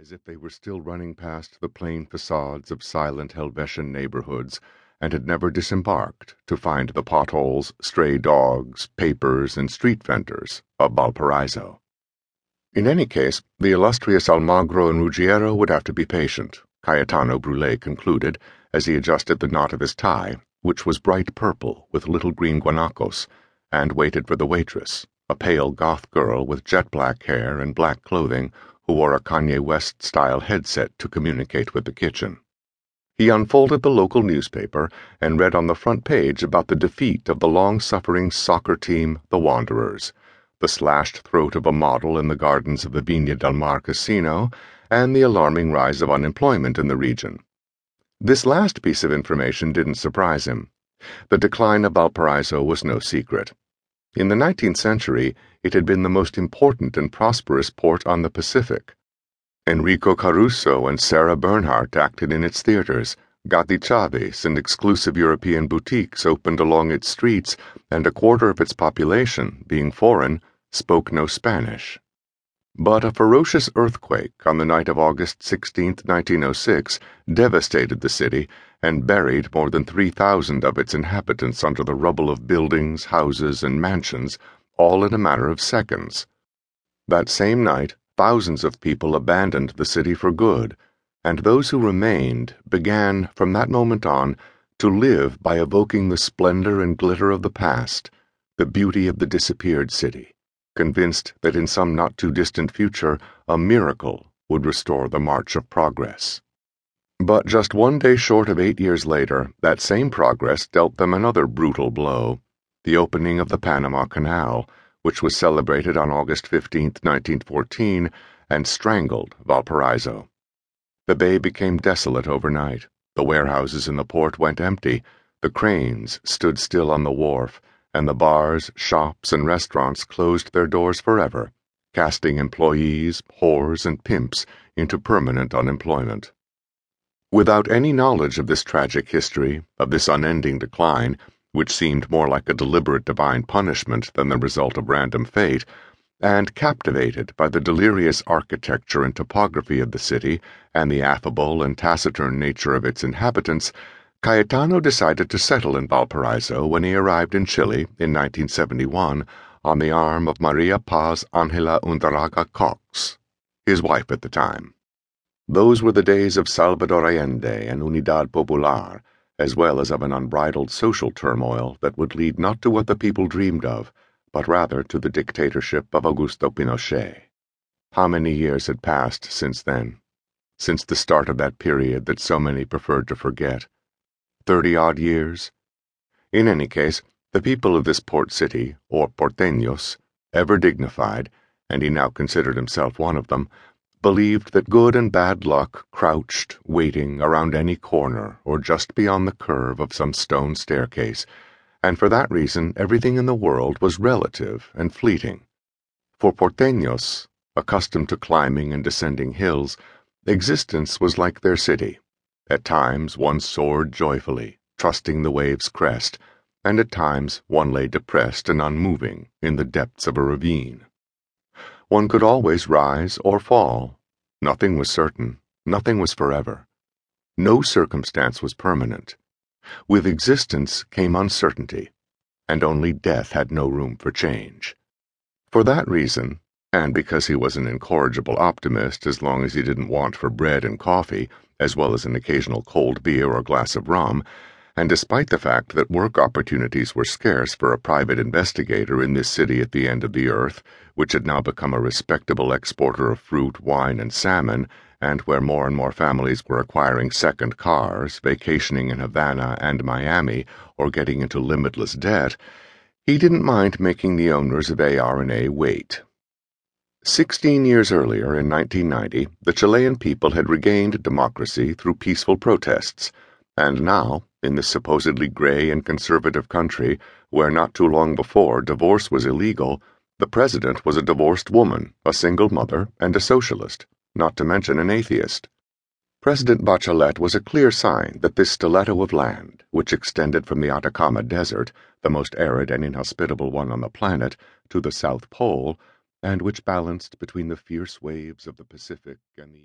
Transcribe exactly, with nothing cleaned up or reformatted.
as if they were still running past the plain facades of silent Helvetian neighborhoods and had never disembarked to find the potholes, stray dogs, papers, and street vendors of Valparaiso. In any case, the illustrious Almagro and Ruggiero would have to be patient, Cayetano Brulé concluded, as he adjusted the knot of his tie, which was bright purple with little green guanacos, and waited for the waitress, a pale goth girl with jet-black hair and black clothing who wore a Kanye West-style headset to communicate with the kitchen. He unfolded the local newspaper and read on the front page about the defeat of the long-suffering soccer team, the Wanderers, the slashed throat of a model in the gardens of the Viña del Mar casino, and the alarming rise of unemployment in the region. This last piece of information didn't surprise him. The decline of Valparaiso was no secret. In the nineteenth century, it had been the most important and prosperous port on the Pacific. Enrico Caruso and Sarah Bernhardt acted in its theaters, Gatti Chavez and exclusive European boutiques opened along its streets, and a quarter of its population, being foreign, spoke no Spanish. But a ferocious earthquake on the night of August sixteenth, nineteen oh six, devastated the city and buried more than three thousand of its inhabitants under the rubble of buildings, houses, and mansions, all in a matter of seconds. That same night, thousands of people abandoned the city for good, and those who remained began, from that moment on, to live by evoking the splendor and glitter of the past, the beauty of the disappeared city, convinced that in some not-too-distant future a miracle would restore the march of progress. But just one day short of eight years later, that same progress dealt them another brutal blow, the opening of the Panama Canal, which was celebrated on August fifteenth, nineteen fourteen, and strangled Valparaiso. The bay became desolate overnight. The warehouses in the port went empty, the cranes stood still on the wharf, and the bars, shops, and restaurants closed their doors forever, casting employees, whores, and pimps into permanent unemployment. Without any knowledge of this tragic history, of this unending decline, which seemed more like a deliberate divine punishment than the result of random fate, and captivated by the delirious architecture and topography of the city and the affable and taciturn nature of its inhabitants, Cayetano decided to settle in Valparaiso when he arrived in Chile in nineteen seventy-one on the arm of Maria Paz Angela Undurraga Cox, his wife at the time. Those were the days of Salvador Allende and Unidad Popular, as well as of an unbridled social turmoil that would lead not to what the people dreamed of, but rather to the dictatorship of Augusto Pinochet. How many years had passed since then? Since the start of that period that so many preferred to forget? Thirty-odd years? In any case, the people of this port city, or Porteños, ever dignified, and he now considered himself one of them, believed that good and bad luck crouched, waiting, around any corner or just beyond the curve of some stone staircase, and for that reason everything in the world was relative and fleeting. For Porteños, accustomed to climbing and descending hills, existence was like their city. At times one soared joyfully, trusting the wave's crest, and at times one lay depressed and unmoving in the depths of a ravine. One could always rise or fall. Nothing was certain. Nothing was forever. No circumstance was permanent. With existence came uncertainty, and only death had no room for change. For that reason, and because he was an incorrigible optimist as long as he didn't want for bread and coffee, as well as an occasional cold beer or glass of rum, and despite the fact that work opportunities were scarce for a private investigator in this city at the end of the earth, which had now become a respectable exporter of fruit, wine, and salmon, and where more and more families were acquiring second cars, vacationing in Havana and Miami, or getting into limitless debt, he didn't mind making the owners of A R N A wait. Sixteen years earlier, in nineteen ninety, the Chilean people had regained democracy through peaceful protests, and now, in this supposedly gray and conservative country, where not too long before divorce was illegal, the president was a divorced woman, a single mother, and a socialist, not to mention an atheist. President Bachelet was a clear sign that this stiletto of land, which extended from the Atacama Desert, the most arid and inhospitable one on the planet, to the South Pole, and which balanced between the fierce waves of the Pacific and the